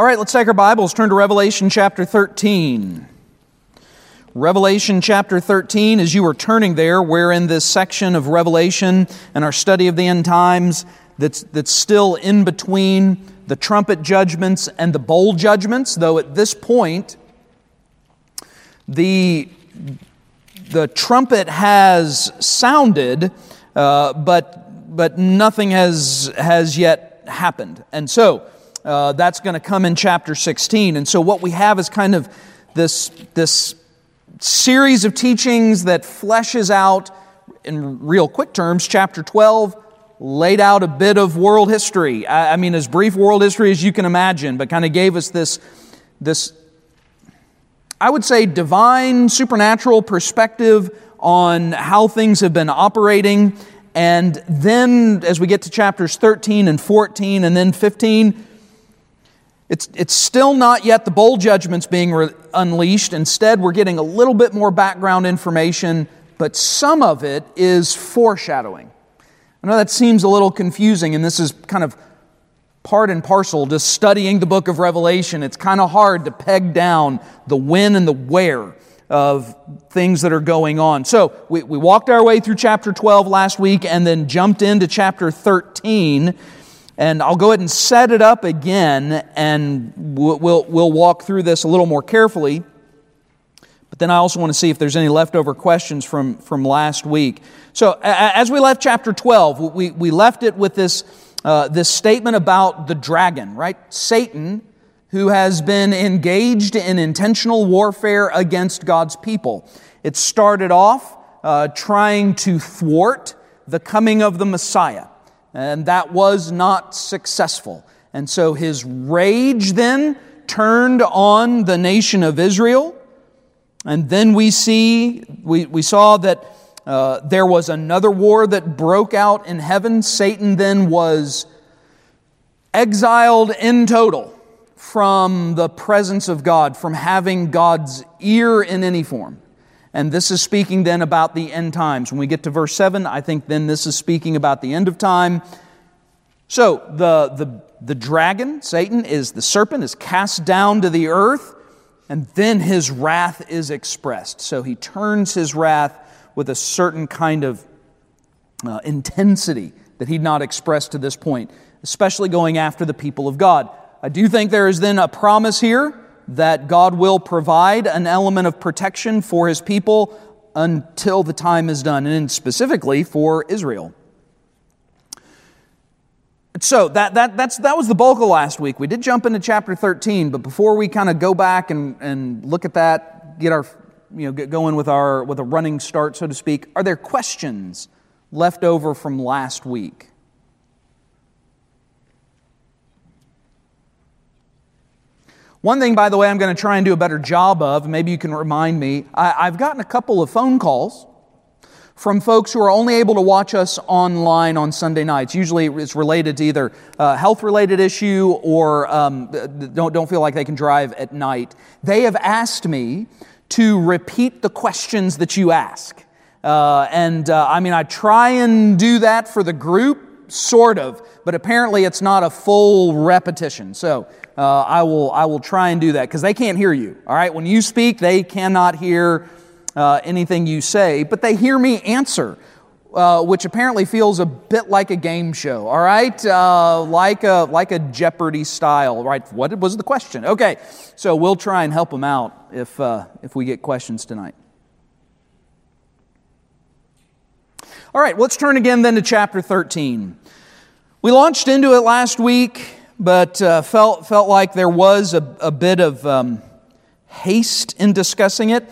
All right, let's take our Bibles, turn to Revelation chapter 13. Revelation chapter 13, as you are turning there, we're in this section of Revelation and our study of the end times that's still in between the trumpet judgments and the bowl judgments, though at this point, the trumpet has sounded, but nothing has yet happened. And so, that's going to come in chapter 16. And so what we have is kind of this series of teachings that fleshes out, in real quick terms, chapter 12 laid out a bit of world history. I mean, as brief world history as you can imagine, but kind of gave us this, I would say, divine, supernatural perspective on how things have been operating. And then as we get to chapters 13 and 14 and then 15... It's still not yet the bowl judgments being unleashed. Instead, we're getting a little bit more background information, but some of it is foreshadowing. I know that seems a little confusing, and this is kind of part and parcel to studying the book of Revelation. It's kind of hard to peg down the when and the where of things that are going on. So we walked our way through chapter 12 last week and then jumped into chapter 13. And I'll go ahead and set it up again, and we'll walk through this a little more carefully. But then I also want to see if there's any leftover questions from last week. So as we left chapter 12, we left it with this statement about the dragon, right? Satan, who has been engaged in intentional warfare against God's people. It started off trying to thwart the coming of the Messiah. And that was not successful. And so his rage then turned on the nation of Israel. And then we saw that there was another war that broke out in heaven. Satan then was exiled in total from the presence of God, from having God's ear in any form. And this is speaking then about the end times. When we get to verse 7, I think then this is speaking about the end of time. So the dragon, Satan, is the serpent, is cast down to the earth, and then his wrath is expressed. So he turns his wrath with a certain kind of intensity that he'd not expressed to this point, especially going after the people of God. I do think there is then a promise here that God will provide an element of protection for His people until the time is done, and specifically for Israel. So that was the bulk of last week. We did jump into chapter 13, but before we kind of go back and look at that, get going with a running start, so to speak, are there questions left over from last week? One thing, by the way, I'm going to try and do a better job of, and maybe you can remind me, I've gotten a couple of phone calls from folks who are only able to watch us online on Sunday nights. Usually it's related to either a health-related issue or don't feel like they can drive at night. They have asked me to repeat the questions that you ask. I try and do that for the group, sort of, but apparently it's not a full repetition. So I will try and do that, because they can't hear you, all right? When you speak, they cannot hear anything you say, but they hear me answer, which apparently feels a bit like a game show, all right? Like a Jeopardy style, right? What was the question? Okay, so we'll try and help them out if we get questions tonight. All right, let's turn again then to chapter 13. We launched into it last week, but felt like there was a bit of haste in discussing it.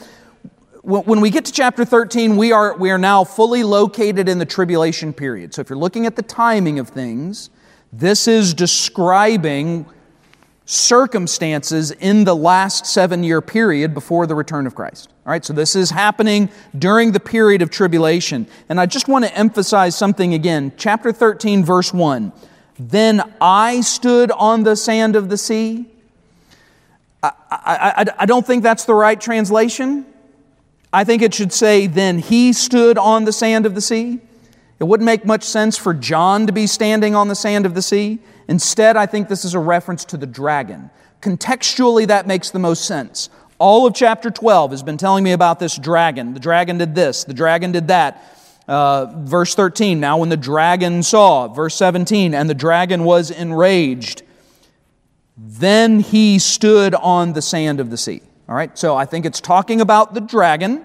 When we get to chapter 13, we are now fully located in the tribulation period. So if you're looking at the timing of things, this is describing circumstances in the last 7-year period before the return of Christ. All right, so this is happening during the period of tribulation. And I just want to emphasize something again. Chapter 13, verse 1. Then I stood on the sand of the sea. I don't think that's the right translation. I think it should say, then he stood on the sand of the sea. It wouldn't make much sense for John to be standing on the sand of the sea. Instead, I think this is a reference to the dragon. Contextually, that makes the most sense. All of chapter 12 has been telling me about this dragon. The dragon did this, the dragon did that. Verse 13, now when the dragon saw, verse 17, and the dragon was enraged, then he stood on the sand of the sea. All right, so I think it's talking about the dragon.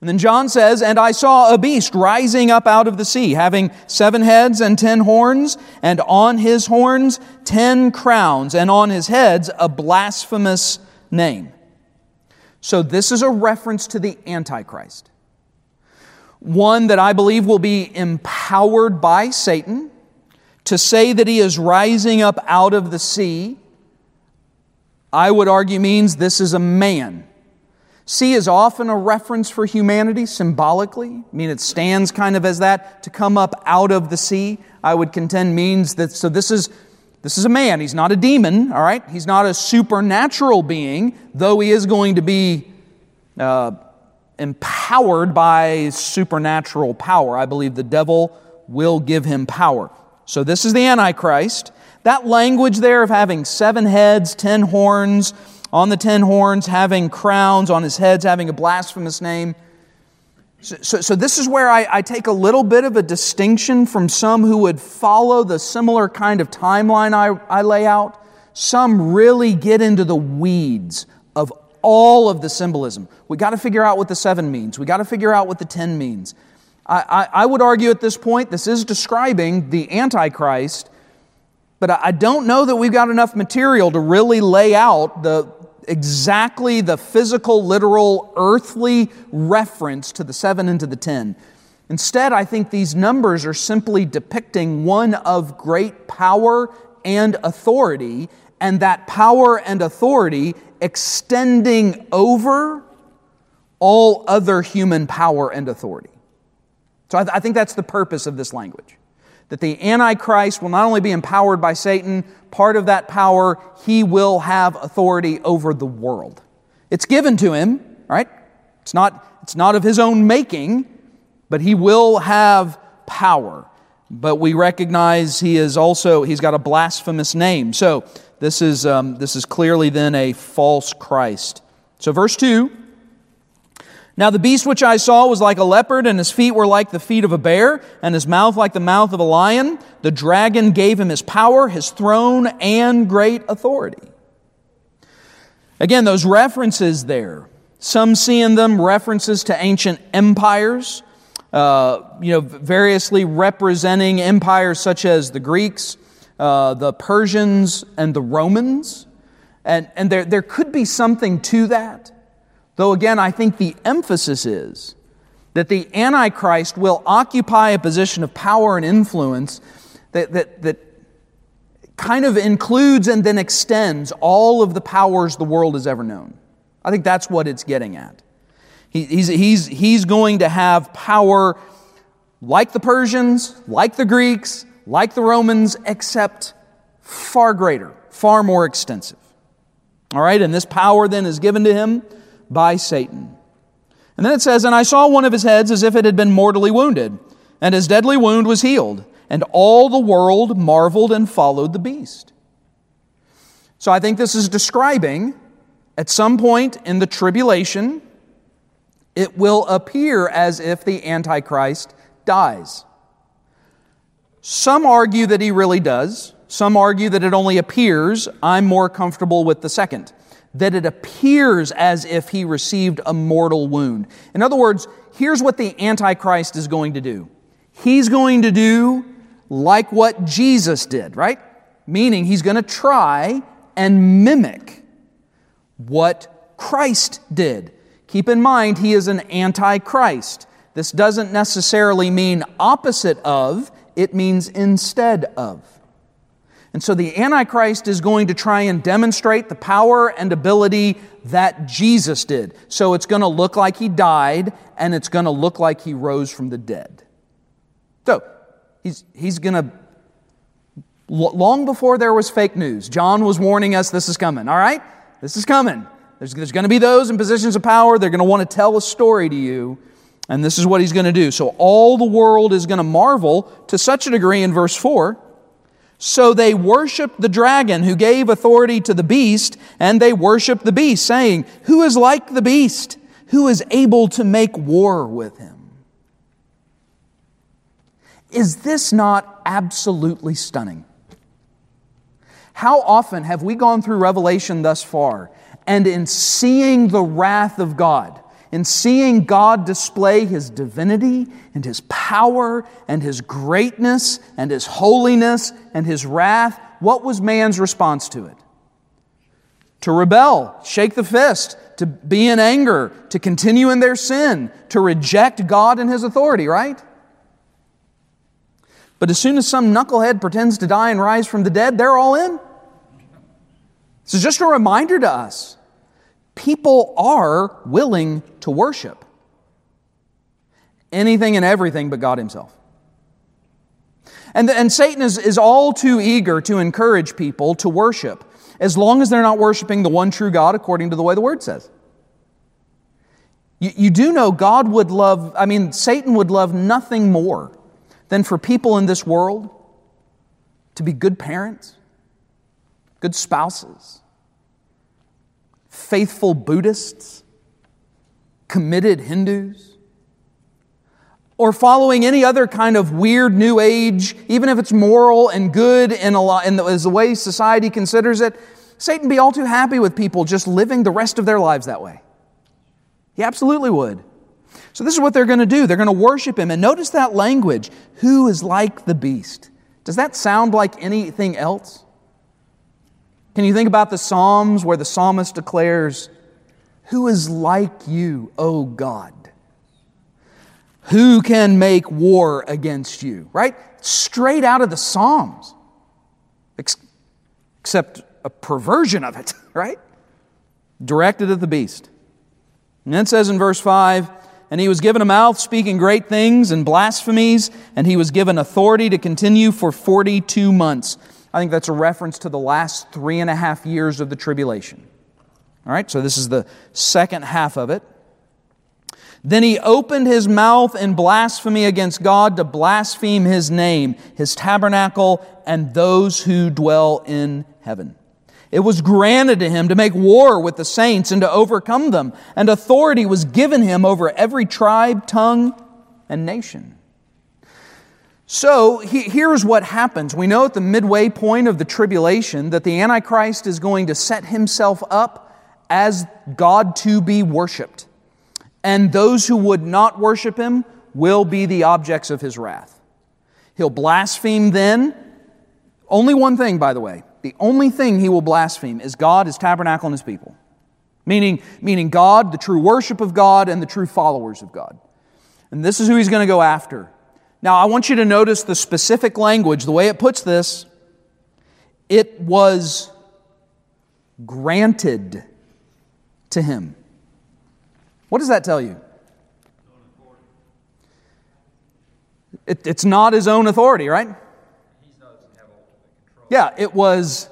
And then John says, and I saw a beast rising up out of the sea, having 7 heads and 10 horns, and on his horns 10 crowns, and on his heads a blasphemous name. So this is a reference to the Antichrist. One that I believe will be empowered by Satan to say that he is rising up out of the sea, I would argue means this is a man. Sea is often a reference for humanity symbolically. I mean, it stands kind of as that. To come up out of the sea, I would contend, means that, so this is a man. He's not a demon, all right? He's not a supernatural being, though he is going to be empowered by supernatural power. I believe the devil will give him power. So this is the Antichrist. That language there of having 7 heads, 10 horns... on the 10 horns, having crowns, on his heads, having a blasphemous name. So this is where I take a little bit of a distinction from some who would follow the similar kind of timeline I lay out. Some really get into the weeds of all of the symbolism. We got to figure out what the 7 means. We got to figure out what the 10 means. I would argue at this point, this is describing the Antichrist, but I don't know that we've got enough material to really lay out exactly the physical, literal, earthly reference to the 7 and to the 10. Instead, I think these numbers are simply depicting one of great power and authority, and that power and authority extending over all other human power and authority. So I think that's the purpose of this language. That the Antichrist will not only be empowered by Satan, part of that power, he will have authority over the world. It's given to him, right? It's not of his own making, but he will have power. But we recognize he's got a blasphemous name. So this is clearly then a false Christ. So verse 2, now the beast which I saw was like a leopard, and his feet were like the feet of a bear, and his mouth like the mouth of a lion. The dragon gave him his power, his throne, and great authority. Again, those references there, some see in them references to ancient empires, variously representing empires such as the Greeks, the Persians, and the Romans. And there could be something to that. Though again, I think the emphasis is that the Antichrist will occupy a position of power and influence that kind of includes and then extends all of the powers the world has ever known. I think that's what it's getting at. He's going to have power like the Persians, like the Greeks, like the Romans, except far greater, far more extensive. All right, and this power then is given to him by Satan. And then it says, and I saw one of his heads as if it had been mortally wounded, and his deadly wound was healed, and all the world marveled and followed the beast. So I think this is describing, at some point in the tribulation, it will appear as if the Antichrist dies. Some argue that he really does. Some argue that it only appears. I'm more comfortable with the second, that it appears as if he received a mortal wound. In other words, here's what the Antichrist is going to do. He's going to do like what Jesus did, right? Meaning he's going to try and mimic what Christ did. Keep in mind, he is an Antichrist. This doesn't necessarily mean opposite of, it means instead of. And so the Antichrist is going to try and demonstrate the power and ability that Jesus did. So it's going to look like he died, and it's going to look like he rose from the dead. So he's going to, long before there was fake news, John was warning us this is coming, all right? This is coming. There's going to be those in positions of power. They're going to want to tell a story to you. And this is what he's going to do. So all the world is going to marvel to such a degree in verse 4. So they worshiped the dragon who gave authority to the beast, and they worshiped the beast, saying, "Who is like the beast? Who is able to make war with him?" Is this not absolutely stunning? How often have we gone through Revelation thus far, and in seeing the wrath of God, in seeing God display His divinity and His power and His greatness and His holiness and His wrath, what was man's response to it? To rebel, shake the fist, to be in anger, to continue in their sin, to reject God and His authority, right? But as soon as some knucklehead pretends to die and rise from the dead, they're all in. This is just a reminder to us. People are willing to worship anything and everything but God Himself. And Satan is all too eager to encourage people to worship as long as they're not worshiping the one true God according to the way the Word says. You do know God would love, Satan would love nothing more than for people in this world to be good parents, good spouses, faithful Buddhists, committed Hindus, or following any other kind of weird New Age, even if it's moral and good and as the way society considers it. Satan be all too happy with people just living the rest of their lives that way. He absolutely would. So this is what they're going to do. They're going to worship Him. And notice that language, who is like the beast. Does that sound like anything else? Can you think about the Psalms where the psalmist declares, "Who is like you, O God? Who can make war against you?" Right? Straight out of the Psalms. Except a perversion of it, right? Directed at the beast. And then it says in verse 5, "And he was given a mouth speaking great things and blasphemies, and he was given authority to continue for 42 months. I think that's a reference to the last 3.5 years of the tribulation. All right, so this is the second half of it. "Then he opened his mouth in blasphemy against God to blaspheme His name, His tabernacle, and those who dwell in heaven. It was granted to him to make war with the saints and to overcome them, and authority was given him over every tribe, tongue, and nation." So here's what happens. We know at the midway point of the tribulation that the Antichrist is going to set himself up as God to be worshipped. And those who would not worship Him will be the objects of His wrath. He'll blaspheme then. Only one thing, by the way. The only thing he will blaspheme is God, His tabernacle, and His people. Meaning God, the true worship of God, and the true followers of God. And this is who he's going to go after. Now, I want you to notice the specific language, the way it puts this. It was granted to him. What does that tell you? It's not his own authority, right? Yeah, it was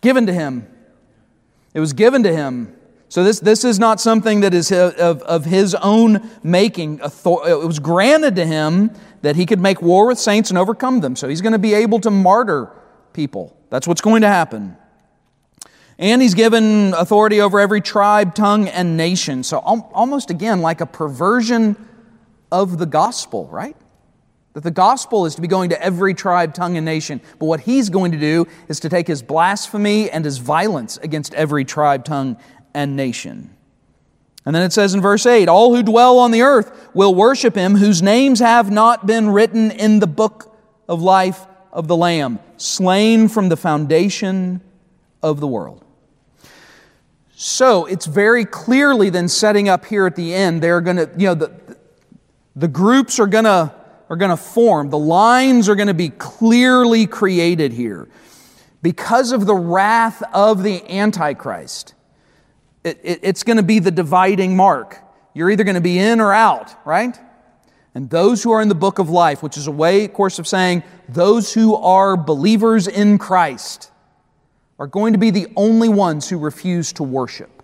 given to him. It was given to him. So this is not something that is of his own making. It was granted to him that he could make war with saints and overcome them. So he's going to be able to martyr people. That's what's going to happen. And he's given authority over every tribe, tongue, and nation. So almost again like a perversion of the gospel, right? That the gospel is to be going to every tribe, tongue, and nation. But what he's going to do is to take his blasphemy and his violence against every tribe, tongue, and nation. And then it says in verse 8, "All who dwell on the earth will worship Him, whose names have not been written in the book of life of the Lamb, slain from the foundation of the world." So it's very clearly then setting up here at the end. They're going to, the groups are going to form. The lines are going to be clearly created here. Because of the wrath of the Antichrist, it's going to be the dividing mark. You're either going to be in or out, right? And those who are in the book of life, which is a way, of course, of saying those who are believers in Christ are going to be the only ones who refuse to worship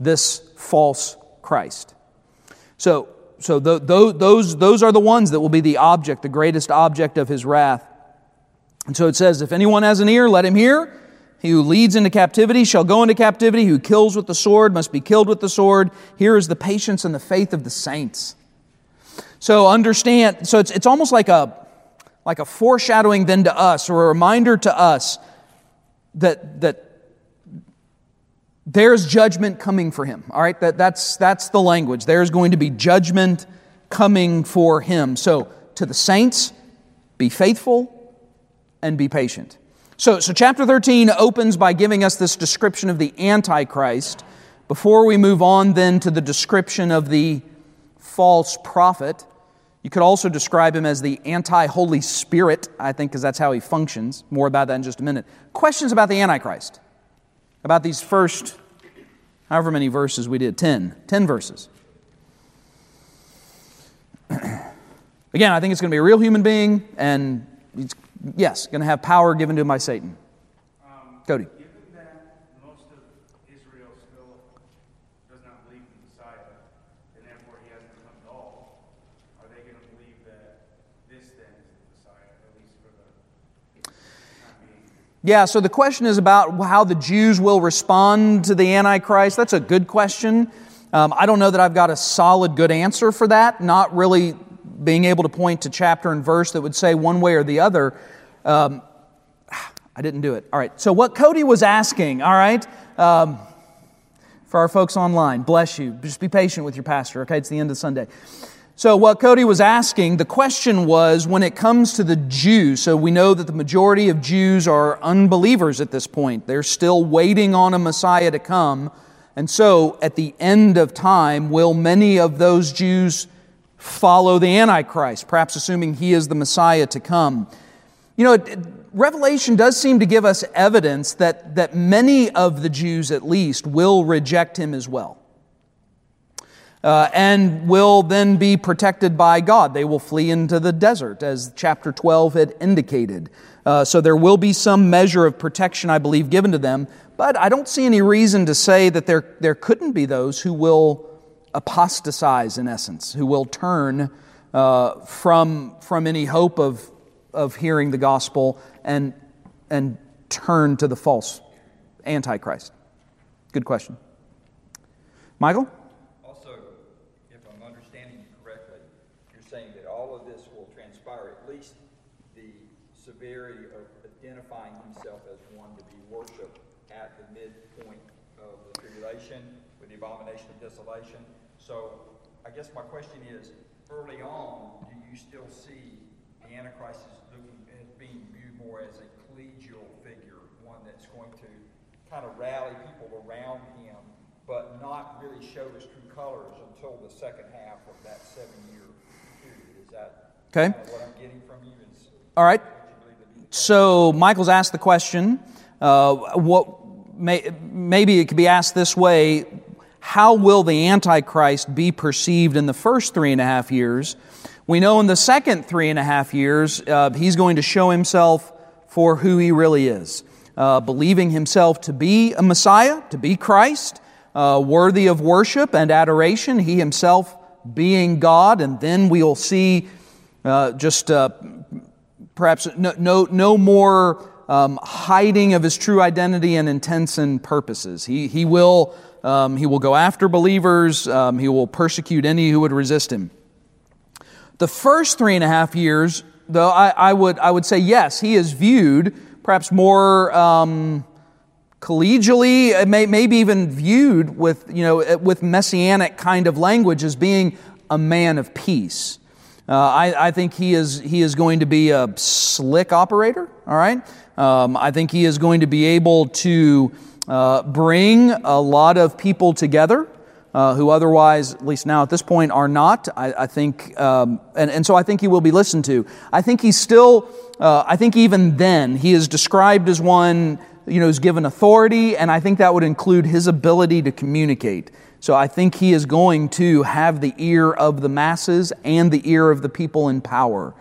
this false Christ. So those are the ones that will be the object, the greatest object of His wrath. And so it says, if anyone has an ear, let him hear. He who leads into captivity shall go into captivity. He who kills with the sword must be killed with the sword. Here is the patience and the faith of the saints. So understand, so it's almost like a foreshadowing then to us, or a reminder to us that there's judgment coming for him. All right, that's the language. There's going to be judgment coming for him. So to the saints, be faithful and be patient. So chapter 13 opens by giving us this description of the Antichrist. Before we move on then to the description of the false prophet, you could also describe him as the anti-Holy Spirit, I think, because that's how he functions. More about that in just a minute. Questions about the Antichrist? About these first, however many verses we did, 10 verses. Again, I think it's going to be a real human being, and it's going to have power given to him by Satan. Cody. Given that most of Israel still does not believe in Messiah, and therefore he hasn't come at all, are they going to believe that this then is the Messiah, at least for the time being? Yeah, so the question is about how the Jews will respond to the Antichrist. That's a good question. I don't know that I've got a solid good answer for that. Not really being able to point to chapter and verse that would say one way or the other. I didn't do it. All right, so what Cody was asking, all right, for our folks online, bless you. Just be patient with your pastor, okay? It's the end of Sunday. So what Cody was asking, the question was, when it comes to the Jews, so we know that the majority of Jews are unbelievers at this point. They're still waiting on a Messiah to come. And so at the end of time, will many of those Jews follow the Antichrist, perhaps assuming he is the Messiah to come? You know, Revelation does seem to give us evidence that many of the Jews, at least, will reject him as well. And will then be protected by God. They will flee into the desert, as chapter 12 had indicated. So there will be some measure of protection, I believe, given to them. But I don't see any reason to say that there couldn't be those who will apostatize, in essence, who will turn from any hope of hearing the gospel and turn to the false Antichrist. Good question. Michael? Also, if I'm understanding you correctly, you're saying that all of this will transpire, at least the severity of identifying himself as one to be worshipped at the midpoint of the tribulation with the abomination of desolation. So I guess my question is, early on, do you still see the Antichrist as being viewed more as a collegial figure, one that's going to kind of rally people around him, but not really show his true colors until the second half of that 7-year period? Is that kind of what I'm getting from you? All right. So Michael's asked the question. Maybe it could be asked this way: how will the Antichrist be perceived in the first 3.5 years? We know in the second 3.5 years, he's going to show himself for who he really is, believing himself to be a Messiah, to be Christ, worthy of worship and adoration, he himself being God. And then we'll see perhaps no more hiding of his true identity and intents and purposes. He will go after believers. He will persecute any who would resist him. The first 3.5 years, though, I would say yes, he is viewed perhaps more collegially, maybe even viewed with messianic kind of language as being a man of peace. I think he is going to be a slick operator. All right, I think he is going to be able to bring a lot of people together who otherwise, at least now at this point, are not. I think, and so I think he will be listened to. I think he's still. I think even then he is described as one who's given authority, and I think that would include his ability to communicate. So I think he is going to have the ear of the masses and the ear of the people in power.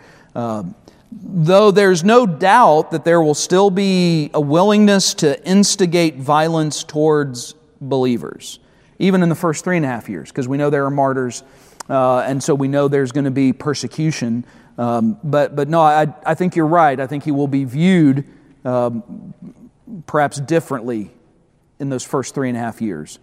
Though there's no doubt that there will still be a willingness to instigate violence towards believers, even in the first 3.5 years, because we know there are martyrs And so we know there's going to be persecution. But no, I think you're right. I think he will be viewed perhaps differently in those first 3.5 years.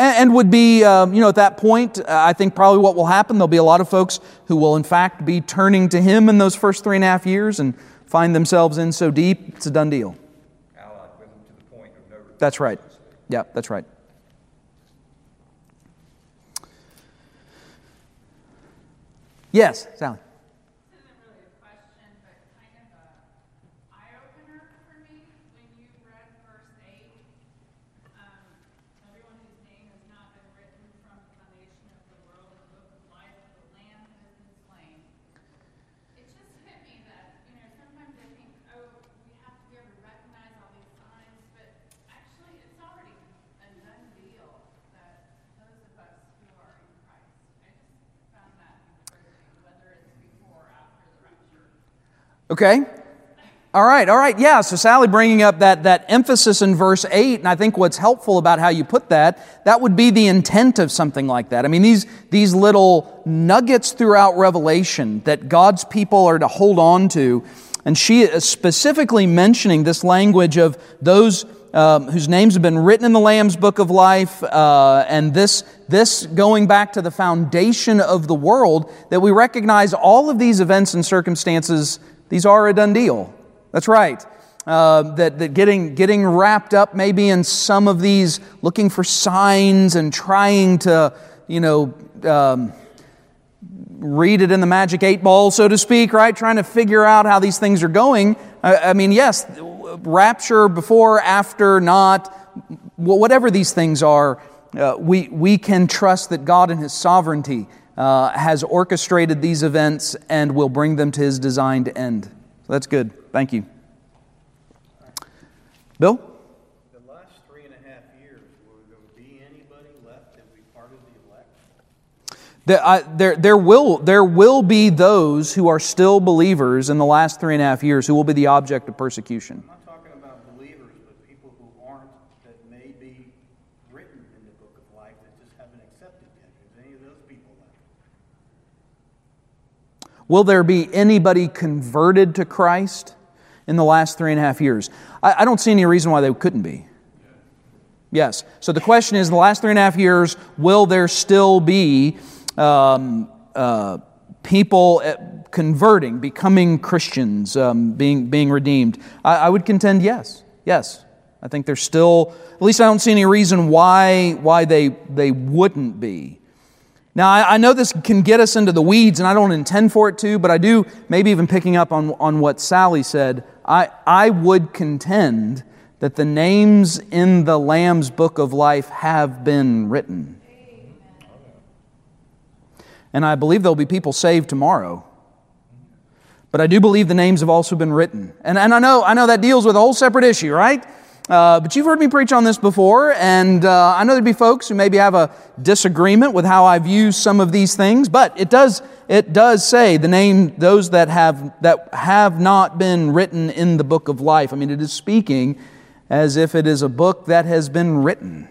And would be, at that point, I think probably what will happen, there'll be a lot of folks who will in fact be turning to him in those first 3.5 years and find themselves in so deep, it's a done deal. Allied with them to the point of no return. That's right. Yeah, that's right. Yes, Sally. Okay. All right. Yeah, so Sally bringing up that emphasis in verse 8, and I think what's helpful about how you put that would be the intent of something like that. I mean, these little nuggets throughout Revelation that God's people are to hold on to, and she is specifically mentioning this language of those whose names have been written in the Lamb's Book of Life, and this going back to the foundation of the world, that we recognize all of these events and circumstances, these are a done deal. That's right. That getting wrapped up maybe in some of these, looking for signs and trying to, read it in the magic 8 ball, so to speak, right? Trying to figure out how these things are going. I mean, yes, rapture, before, after, not, whatever these things are, we can trust that God in His sovereignty has orchestrated these events and will bring them to His designed end. So that's good. Thank you. Bill? The last 3.5 years, will there be anybody left that we parted the elect? There will be those who are still believers in the last 3.5 years who will be the object of persecution. I'm not talking about believers, but people who aren't, that may be written in the Book of Life that just haven't accepted yet. Is any of those people left? Will there be anybody converted to Christ in the last 3.5 years? I don't see any reason why they couldn't be. Yes. So the question is, in the last 3.5 years, will there still be people converting, becoming Christians, being redeemed? I would contend yes. Yes. I think there's still, at least I don't see any reason why they wouldn't be. Now, I know this can get us into the weeds, and I don't intend for it to, but I do, maybe even picking up on what Sally said, I would contend that the names in the Lamb's Book of Life have been written. And I believe there'll be people saved tomorrow. But I do believe the names have also been written. And I know that deals with a whole separate issue, right? But you've heard me preach on this before, and I know there'd be folks who maybe have a disagreement with how I view some of these things. But it does say the name, those that have not been written in the Book of Life. I mean, it is speaking as if it is a book that has been written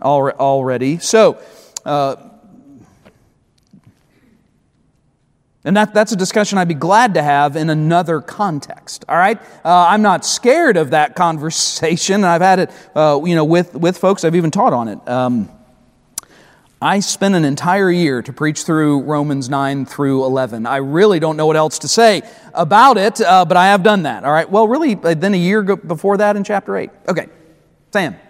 already. So, and that's a discussion I'd be glad to have in another context, all right? I'm not scared of that conversation. I've had it, with folks. I've even taught on it. I spent an entire year to preach through Romans 9 through 11. I really don't know what else to say about it, but I have done that, all right? Well, really, then a year before that in chapter 8. Okay, Sam.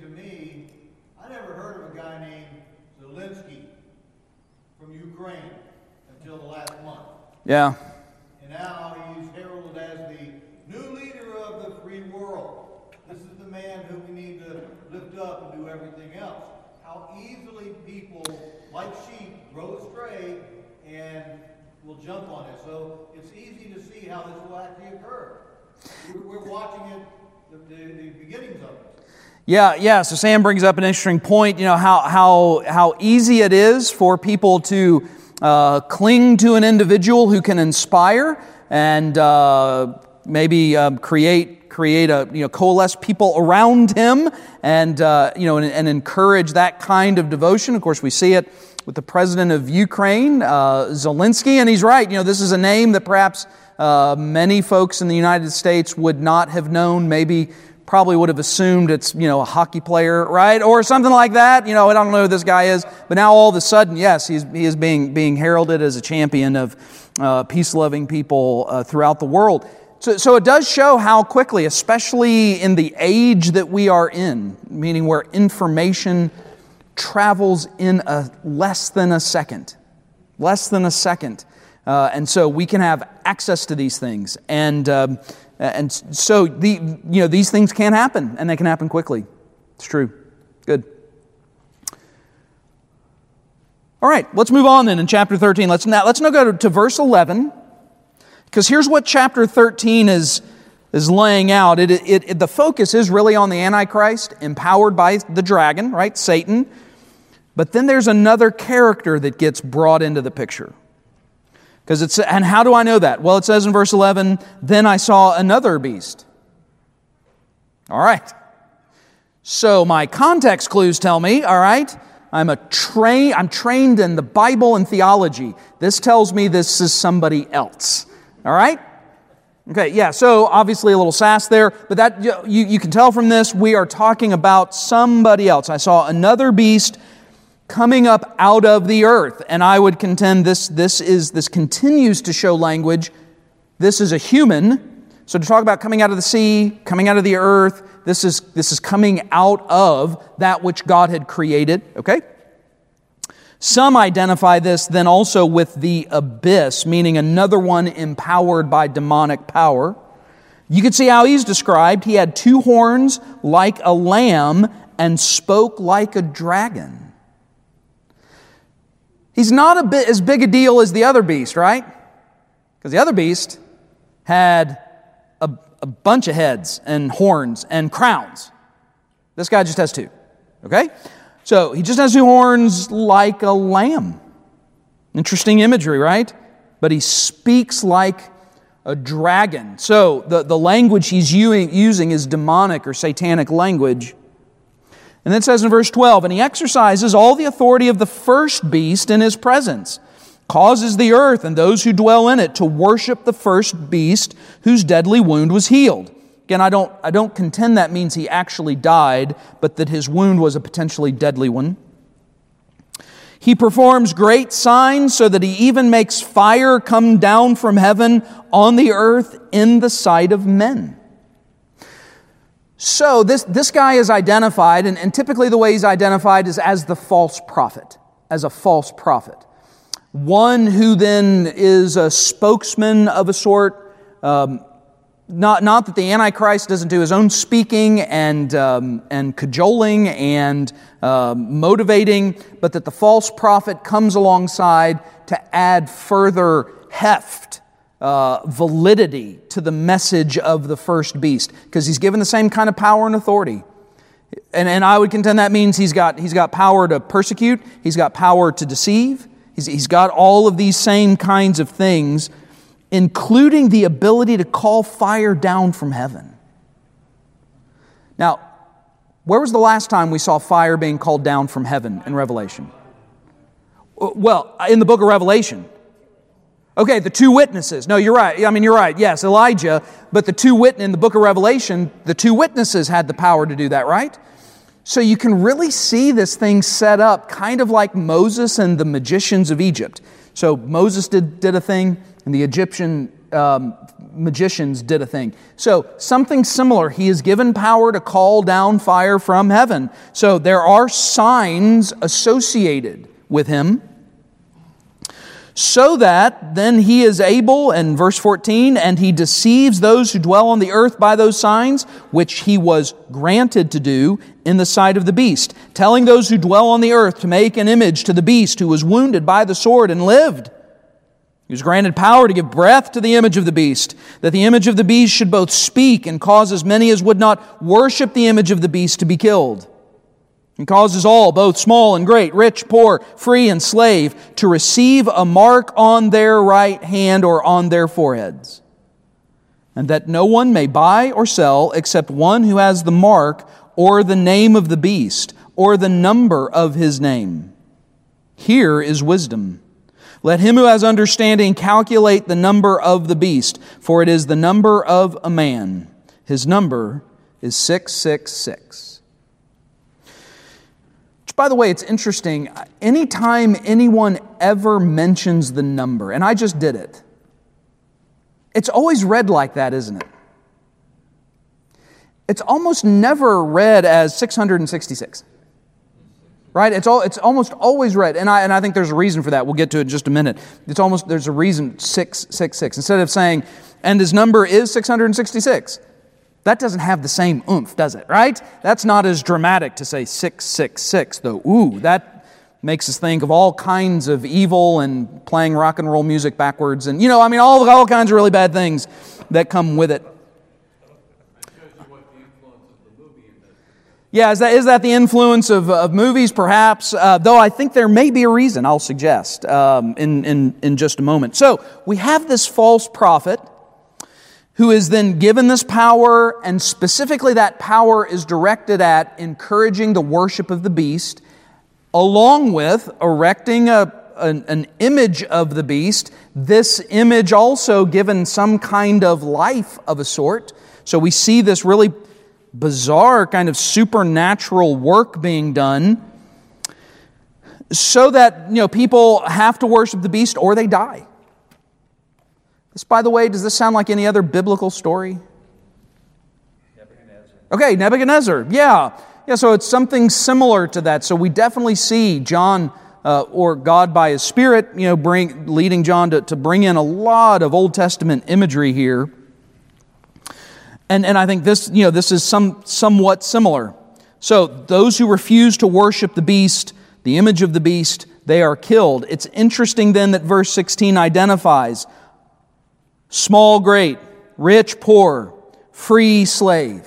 To me, I never heard of a guy named Zelensky from Ukraine until the last month. Yeah. And now he's heralded as the new leader of the free world. This is the man who we need to lift up and do everything else. How easily people, like sheep, grow astray and will jump on it. So it's easy to see how this will actually occur. We're watching it, the beginnings of it. Yeah. So Sam brings up an interesting point. You know how easy it is for people to cling to an individual who can inspire and maybe create a coalesce people around him and and encourage that kind of devotion. Of course, we see it with the president of Ukraine, Zelensky, and he's right. You know, this is a name that perhaps many folks in the United States would not have known. Maybe. Probably would have assumed it's, a hockey player, right? Or something like that. I don't know who this guy is. But now all of a sudden, yes, he is being heralded as a champion of peace-loving people throughout the world. So it does show how quickly, especially in the age that we are in, meaning where information travels in less than a second. And so we can have access to these things. And so these things can happen, and they can happen quickly. It's true. Good. All right, let's move on then in chapter 13. Let's now go to verse 11, because here's what chapter 13 is laying out. It the focus is really on the Antichrist, empowered by the dragon, right, Satan. But then there's another character that gets brought into the picture. And how do I know that? Well, it says in verse 11, then I saw another beast. All right. So my context clues tell me, all right, I'm trained in the Bible and theology. This tells me this is somebody else. All right? Okay, yeah, so obviously a little sass there, but that you can tell from this, we are talking about somebody else. I saw another beast coming up out of the earth. And I would contend this continues to show language. This is a human. So to talk about coming out of the sea, coming out of the earth, this is coming out of that which God had created. Okay? Some identify this then also with the abyss, meaning another one empowered by demonic power. You can see how he's described. He had two horns like a lamb and spoke like a dragon. He's not as big a deal as the other beast, right? Because the other beast had a bunch of heads and horns and crowns. This guy just has two, okay? So he just has two horns like a lamb. Interesting imagery, right? But he speaks like a dragon. So the language he's using is demonic or satanic language. And then it says in verse 12, and he exercises all the authority of the first beast in his presence, causes the earth and those who dwell in it to worship the first beast whose deadly wound was healed. Again, I don't contend that means he actually died, but that his wound was a potentially deadly one. He performs great signs so that he even makes fire come down from heaven on the earth in the sight of men. So this guy is identified, and typically the way he's identified is as the false prophet, as a false prophet. One who then is a spokesman of a sort. Not that the Antichrist doesn't do his own speaking and cajoling and motivating, but that the false prophet comes alongside to add further heft. Validity to the message of the first beast, because he's given the same kind of power and authority, and I would contend that means he's got power to persecute, he's got power to deceive, he's got all of these same kinds of things, including the ability to call fire down from heaven. Now, where was the last time we saw fire being called down from heaven in Revelation? Well, in the book of Revelation. Okay, the two witnesses. No, you're right. I mean, you're right. Yes, Elijah. But in the book of Revelation, the two witnesses had the power to do that, right? So you can really see this thing set up kind of like Moses and the magicians of Egypt. So Moses did a thing, and the Egyptian magicians did a thing. So something similar. He is given power to call down fire from heaven. So there are signs associated with him. So that then he is able, in verse 14, and he deceives those who dwell on the earth by those signs, which he was granted to do in the sight of the beast, telling those who dwell on the earth to make an image to the beast who was wounded by the sword and lived. He was granted power to give breath to the image of the beast, that the image of the beast should both speak and cause as many as would not worship the image of the beast to be killed, and causes all, both small and great, rich, poor, free and slave, to receive a mark on their right hand or on their foreheads, and that no one may buy or sell except one who has the mark or the name of the beast or the number of his name. Here is wisdom. Let him who has understanding calculate the number of the beast, for it is the number of a man. His number is 666. Which, by the way, it's interesting. Anytime anyone ever mentions the number, and I just did it, it's always read like that, isn't it? It's almost never read as 666. Right? It's almost always read, and I think there's a reason for that. We'll get to it in just a minute. There's a reason 666. Instead of saying, and his number is 666. That doesn't have the same oomph, does it? Right? That's not as dramatic to say 666, though. Ooh, that makes us think of all kinds of evil and playing rock and roll music backwards, and all kinds of really bad things that come with it. Yeah, is that the influence of movies, perhaps? Though I think there may be a reason I'll suggest in just a moment. So, we have this false prophet who is then given this power, and specifically that power is directed at encouraging the worship of the beast, along with erecting an image of the beast, this image also given some kind of life of a sort. So we see this really bizarre kind of supernatural work being done so that, people have to worship the beast or they die. This, by the way, does this sound like any other biblical story? Nebuchadnezzar. Okay, Nebuchadnezzar, yeah. Yeah, so it's something similar to that. So we definitely see John, or God by His Spirit, leading John to bring in a lot of Old Testament imagery here. And I think this, this is somewhat similar. So those who refuse to worship the beast, the image of the beast, they are killed. It's interesting then that verse 16 identifies small, great, rich, poor, free, slave.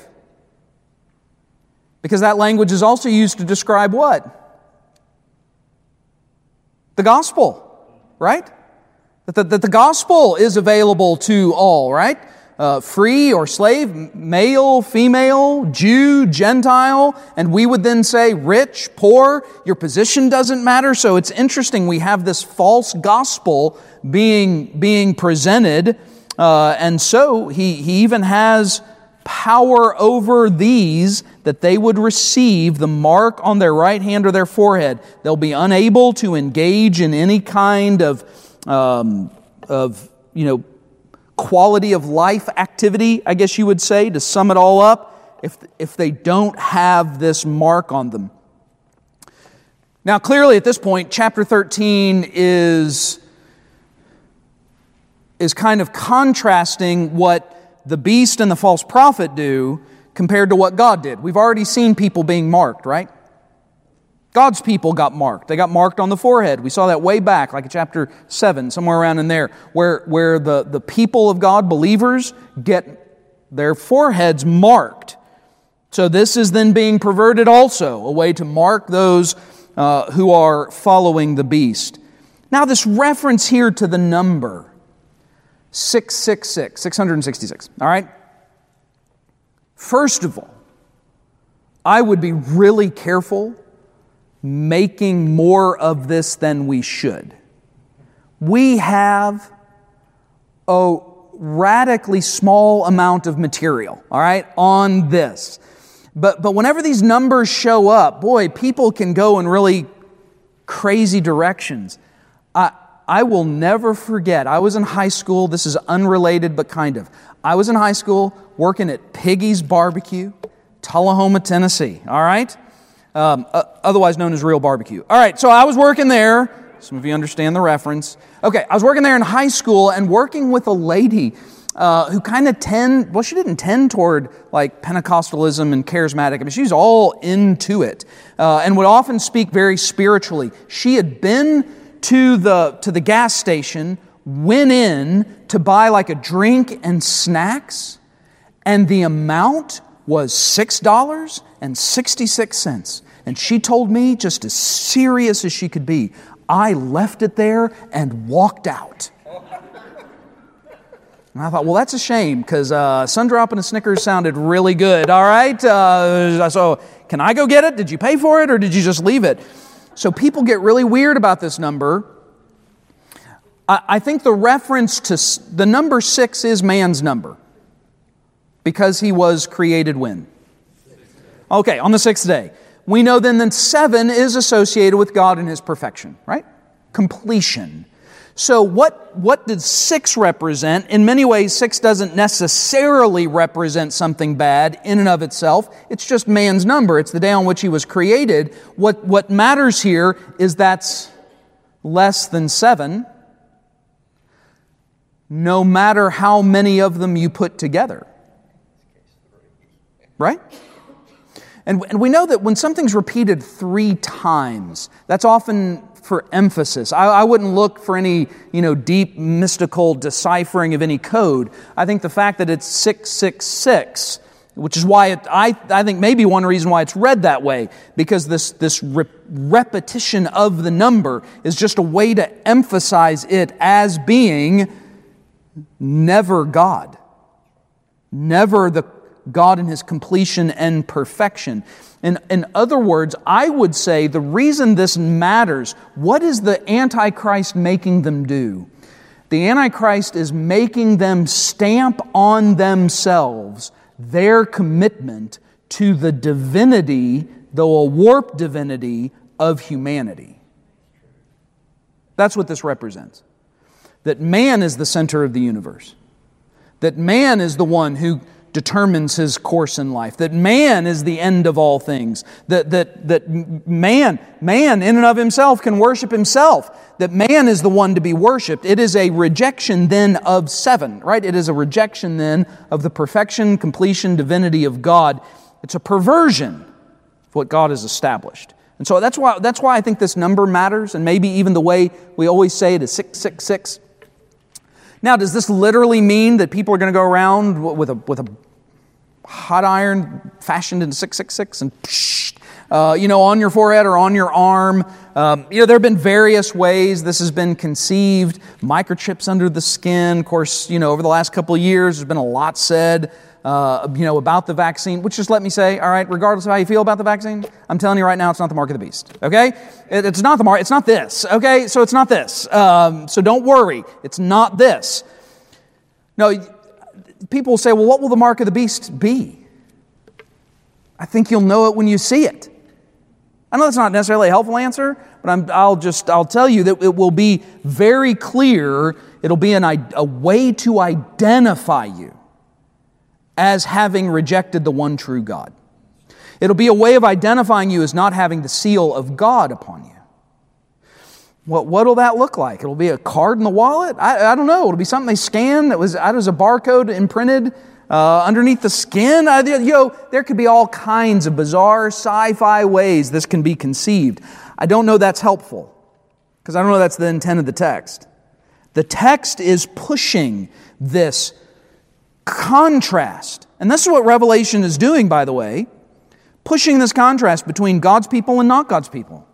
Because that language is also used to describe what? The gospel, right? That the gospel is available to all, right? Free or slave, male, female, Jew, Gentile, and we would then say rich, poor, your position doesn't matter. So it's interesting we have this false gospel being presented, and so he even has power over these, that they would receive the mark on their right hand or their forehead. They'll be unable to engage in any kind of quality of life activity, I guess you would say, to sum it all up, if they don't have this mark on them. Now, clearly at this point, chapter 13 is kind of contrasting what the beast and the false prophet do compared to what God did. We've already seen people being marked, right? God's people got marked. They got marked on the forehead. We saw that way back, like in chapter 7, somewhere around in there, where the people of God, believers, get their foreheads marked. So this is then being perverted also, a way to mark those who are following the beast. Now this reference here to the number, 666, 666, all right? First of all, I would be really careful making more of this than we should. We have a radically small amount of material, all right, on this. But whenever these numbers show up, boy, people can go in really crazy directions. I will never forget, I was in high school, this is unrelated but kind of. I was in high school working at Piggy's Barbecue, Tullahoma, Tennessee, all right? Otherwise known as Real Barbecue. All right, so I was working there. Some of you understand the reference. Okay, I was working there in high school and working with a lady who kind of she didn't tend toward like Pentecostalism and Charismatic. I mean, she was all into it and would often speak very spiritually. She had been to the gas station went in to buy like a drink and snacks, and the amount was $6.66. And she told me, just as serious as she could be, I left it there and walked out. And I thought, well, that's a shame, because Sun Drop and a Snickers sounded really good, all right? So can I go get it? Did you pay for it, or did you just leave it? So people get really weird about this number. I think the reference to the number 6 is man's number, because he was created when? Okay, on the 6th day. We know then that 7 is associated with God and His perfection, right? Completion. So what did 6 represent? In many ways, 6 doesn't necessarily represent something bad in and of itself. It's just man's number. It's the day on which he was created. What matters here is that's less than 7, no matter how many of them you put together. Right? And we know that when something's repeated 3 times, that's often for emphasis. I wouldn't look for any, deep mystical deciphering of any code. I think the fact that it's 666, which is why I think maybe one reason why it's read that way, because this repetition of the number is just a way to emphasize it as being never God, never the God in His completion and perfection. In other words, I would say the reason this matters, what is the Antichrist making them do? The Antichrist is making them stamp on themselves their commitment to the divinity, though a warped divinity, of humanity. That's what this represents. That man is the center of the universe. That man is the one who determines his course in life, that man is the end of all things, that man in and of himself can worship himself, that man is the one to be worshipped. It is a rejection then of 7, right? It is a rejection then of the perfection, completion, divinity of God. It's a perversion of what God has established. And so that's why I think this number matters, and maybe even the way we always say it is 666. Now, does this literally mean that people are going to go around with a hot iron fashioned in 666 and on your forehead or on your arm? There have been various ways this has been conceived. Microchips under the skin. Of course, over the last couple of years, there's been a lot said, about the vaccine, which just let me say, all right, regardless of how you feel about the vaccine, I'm telling you right now, it's not the mark of the beast, okay? It's not the mark, it's not this, okay? So it's not this. So don't worry, it's not this. No, people will say, well, what will the mark of the beast be? I think you'll know it when you see it. I know that's not necessarily a helpful answer, but I'll tell you that it will be very clear. It'll be a way to identify you as having rejected the one true God. It'll be a way of identifying you as not having the seal of God upon you. What'll that look like? It'll be a card in the wallet? I don't know. It'll be something they scan that was a barcode imprinted underneath the skin. There could be all kinds of bizarre sci-fi ways this can be conceived. I don't know that's helpful, because I don't know that's the intent of the text. The text is pushing this contrast. And this is what Revelation is doing, by the way, pushing this contrast between God's people and not God's people.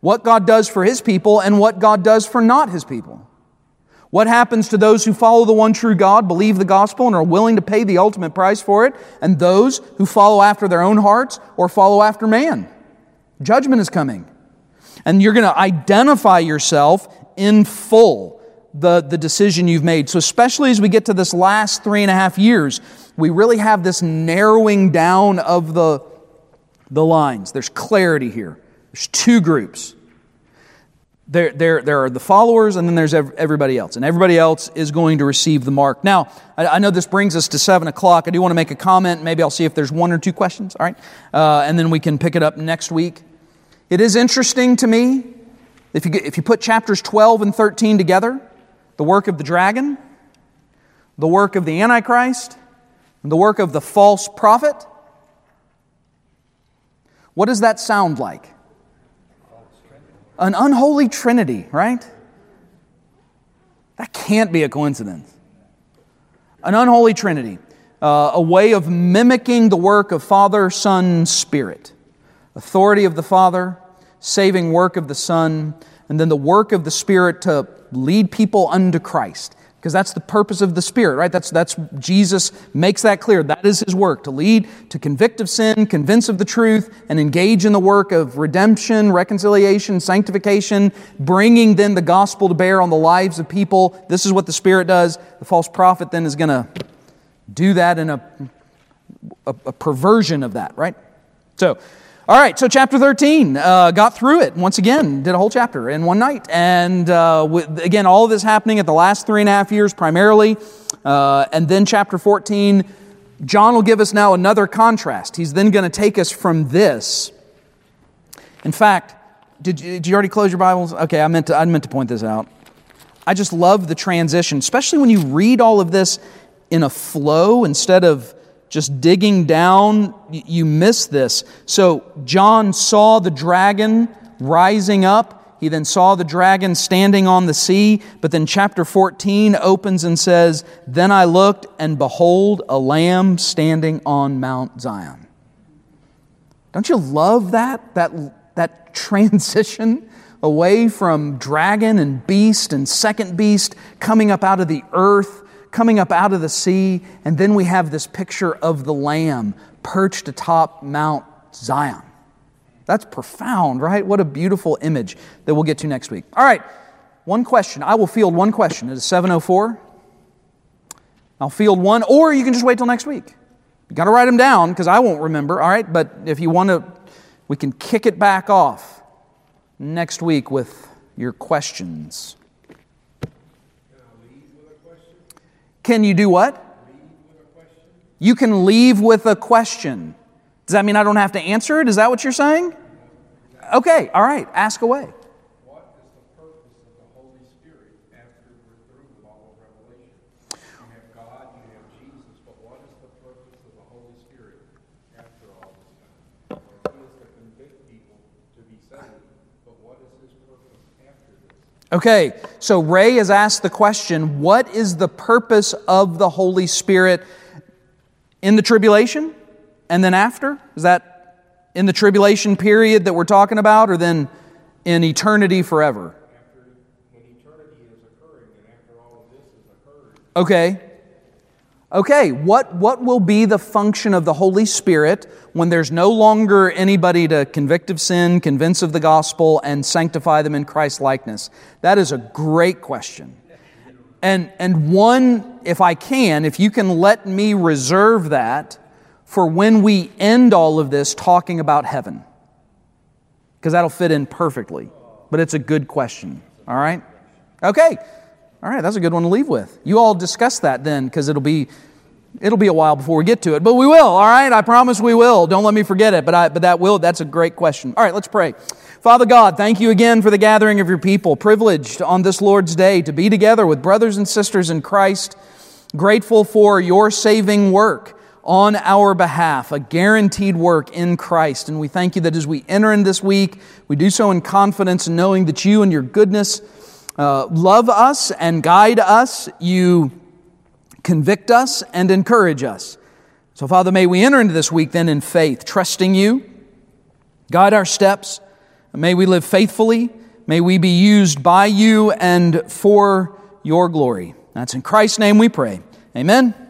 What God does for His people and what God does for not His people. What happens to those who follow the one true God, believe the gospel, and are willing to pay the ultimate price for it, and those who follow after their own hearts or follow after man. Judgment is coming. And you're going to identify yourself in full. The decision you've made. So especially as we get to this last 3.5 years, we really have this narrowing down of the lines. There's clarity here. There's 2 groups. There are the followers, and then there's everybody else. And everybody else is going to receive the mark. Now, I know this brings us to 7 o'clock. I do want to make a comment. Maybe I'll see if there's 1 or 2 questions. All right? And then we can pick it up next week. It is interesting to me, if you put chapters 12 and 13 together, the work of the dragon, the work of the Antichrist, and the work of the false prophet. What does that sound like? An unholy trinity, right? That can't be a coincidence. An unholy trinity, a way of mimicking the work of Father, Son, Spirit. Authority of the Father, saving work of the Son, and then the work of the Spirit to lead people unto Christ. Because that's the purpose of the Spirit, right? That's Jesus makes that clear. That is His work, to lead, to convict of sin, convince of the truth, and engage in the work of redemption, reconciliation, sanctification, bringing then the gospel to bear on the lives of people. This is what the Spirit does. The false prophet then is going to do that in a perversion of that, right? So, all right, so chapter 13, got through it once again, did a whole chapter in one night. And again, all of this happening at the last 3.5 years primarily. And then chapter 14, John will give us now another contrast. He's then going to take us from this. In fact, did you already close your Bibles? Okay, I meant to point this out. I just love the transition, especially when you read all of this in a flow instead of just digging down, you miss this. So John saw the dragon rising up. He then saw the dragon standing on the sea. But then chapter 14 opens and says, "Then I looked, and behold, a lamb standing on Mount Zion." Don't you love that? That transition away from dragon and beast and second beast coming up out of the earth, coming up out of the sea, and then we have this picture of the Lamb perched atop Mount Zion. That's profound, right? What a beautiful image that we'll get to next week. All right, one question. I will field one question. It is 7:04. I'll field one, or you can just wait till next week. You got to write them down because I won't remember, all right? But if you want to, we can kick it back off next week with your questions. Can you do what? You can leave with a question. Does that mean I don't have to answer it? Is that what you're saying? Okay, all right, ask away. What is the purpose of the Holy Spirit after we're through with all of Revelation? You have God, you have Jesus, but what is the purpose of the Holy Spirit after all this time? He is to convict people to be saved, but what is His purpose after this? Okay. So Ray has asked the question, what is the purpose of the Holy Spirit in the tribulation and then after? Is that in the tribulation period that we're talking about, or then in eternity forever? After, when eternity is occurring and after all of this is occurring. Okay, what will be the function of the Holy Spirit when there's no longer anybody to convict of sin, convince of the gospel, and sanctify them in Christ's likeness? That is a great question. And one, if you can let me reserve that for when we end all of this talking about heaven. Because that'll fit in perfectly. But it's a good question. All right? Okay. All right, that's a good one to leave with. You all discuss that then, because it'll be a while before we get to it, but we will. All right, I promise we will. Don't let me forget it. That's a great question. All right, let's pray. Father God, thank you again for the gathering of your people. Privileged on this Lord's Day to be together with brothers and sisters in Christ. Grateful for your saving work on our behalf, a guaranteed work in Christ, and we thank you that as we enter in this week, we do so in confidence, knowing that you and your goodness. Love us and guide us. You convict us and encourage us. So, Father, may we enter into this week then in faith, trusting you. Guide our steps. May we live faithfully. May we be used by you and for your glory. That's in Christ's name we pray. Amen.